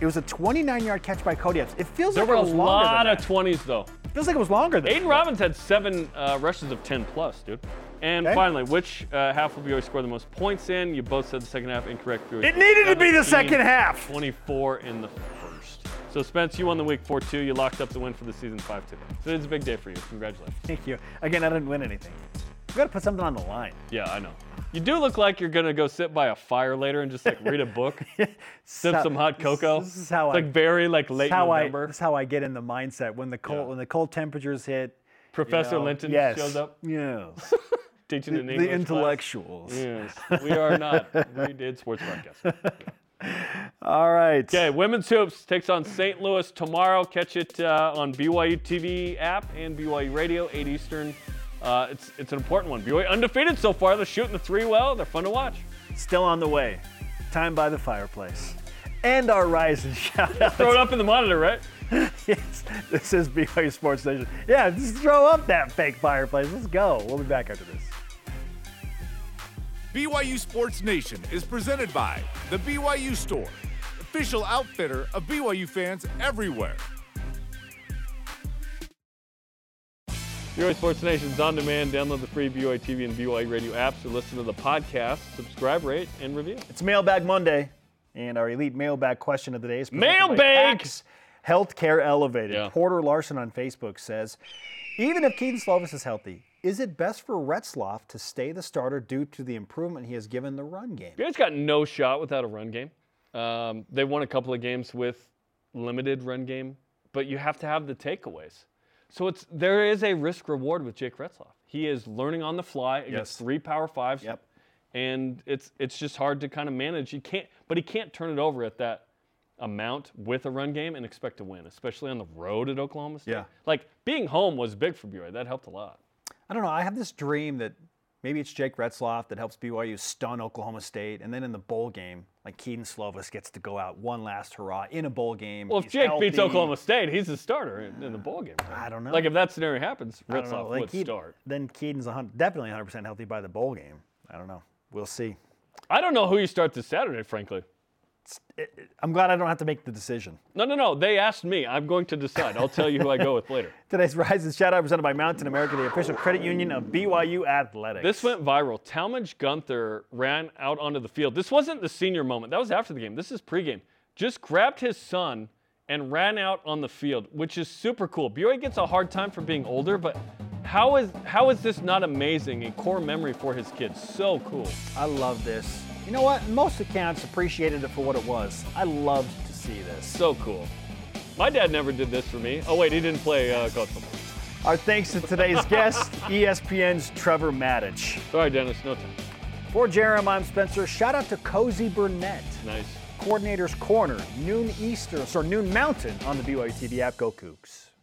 It was a 29-yard catch by Cody Epps. It feels like it was longer than that. There were a lot of 20s, though. Feels like it was longer than Aiden Robbins had 7 rushes of 10-plus, dude. And finally, which half will BYU score the most points in? You both said the second half. Incorrect. BYU it needed to be the second half. 24 in the first. So, Spence, you won the week 4-2. You locked up the win for the season 5-2. So it's a big day for you. Congratulations. Thank you. Again, I didn't win anything. You got to put something on the line. Yeah, I know. You do look like you're going to go sit by a fire later and just, like, read a book, sip some hot cocoa. This is how November. This is how I get in the mindset. When the cold temperatures hit. Professor Linton shows up. Yes. Teaching an English class. The intellectuals. Yes. We are not. We did sports broadcast. All right. Okay, Women's Hoops takes on St. Louis tomorrow. Catch it on BYU TV app and BYU Radio, 8 Eastern. It's an important one. BYU undefeated so far. They're shooting the 3 well. They're fun to watch. Still on the way. Time by the fireplace. And our rise and shout-outs. Throw it up in the monitor, right? Yes. This is BYU Sports Nation. Yeah, just throw up that fake fireplace. Let's go. We'll be back after this. BYU Sports Nation is presented by The BYU Store, official outfitter of BYU fans everywhere. BYU Sports Nation's on demand. Download the free BYU TV and BYU Radio apps or listen to the podcast. Subscribe, rate, and review. It's Mailbag Monday, and our elite mailbag question of the day is Mailbag! Healthcare Elevated. Yeah. Porter Larson on Facebook says, even if Keaton Slovis is healthy, is it best for Retzlaff to stay the starter due to the improvement he has given the run game? BYU's got no shot without a run game. They won a couple of games with limited run game, but you have to have the takeaways. So there is a risk-reward with Jake Retzlaff. He is learning on the fly against 3 Power 5s, and it's just hard to kind of manage. But he can't turn it over at that amount with a run game and expect to win, especially on the road at Oklahoma State. Yeah. Like, being home was big for BYU. That helped a lot. I don't know. I have this dream that maybe it's Jake Retzlaff that helps BYU stun Oklahoma State, and then in the bowl game, like Keaton Slovis gets to go out one last hurrah in a bowl game. Well, if Jake beats Oklahoma State, he's the starter in the bowl game. Right? I don't know. Like, if that scenario happens, Retzlaff would start. Then Keaton's definitely 100% healthy by the bowl game. I don't know. We'll see. I don't know who you start this Saturday, frankly. I'm glad I don't have to make the decision. No. They asked me. I'm going to decide. I'll tell you who I go with later. Today's Rise and Shout Out presented by Mountain America, the official credit union of BYU Athletics. This went viral. Talmadge Gunther ran out onto the field. This wasn't the senior moment. That was after the game. This is pregame. Just grabbed his son and ran out on the field, which is super cool. BYU gets a hard time for being older, but how is this not amazing? A core memory for his kids. So cool. I love this. You know what? Most accounts appreciated it for what it was. I loved to see this. So cool. My dad never did this for me. Oh, wait, he didn't play college football. Our thanks to today's guest, ESPN's Trevor Matich. Sorry, Dennis, no time. For Jarom, I'm Spencer. Shout out to Cozy Burnett. Nice. Coordinator's Corner, noon Eastern, or noon Mountain on the BYU TV app. Go Cougs.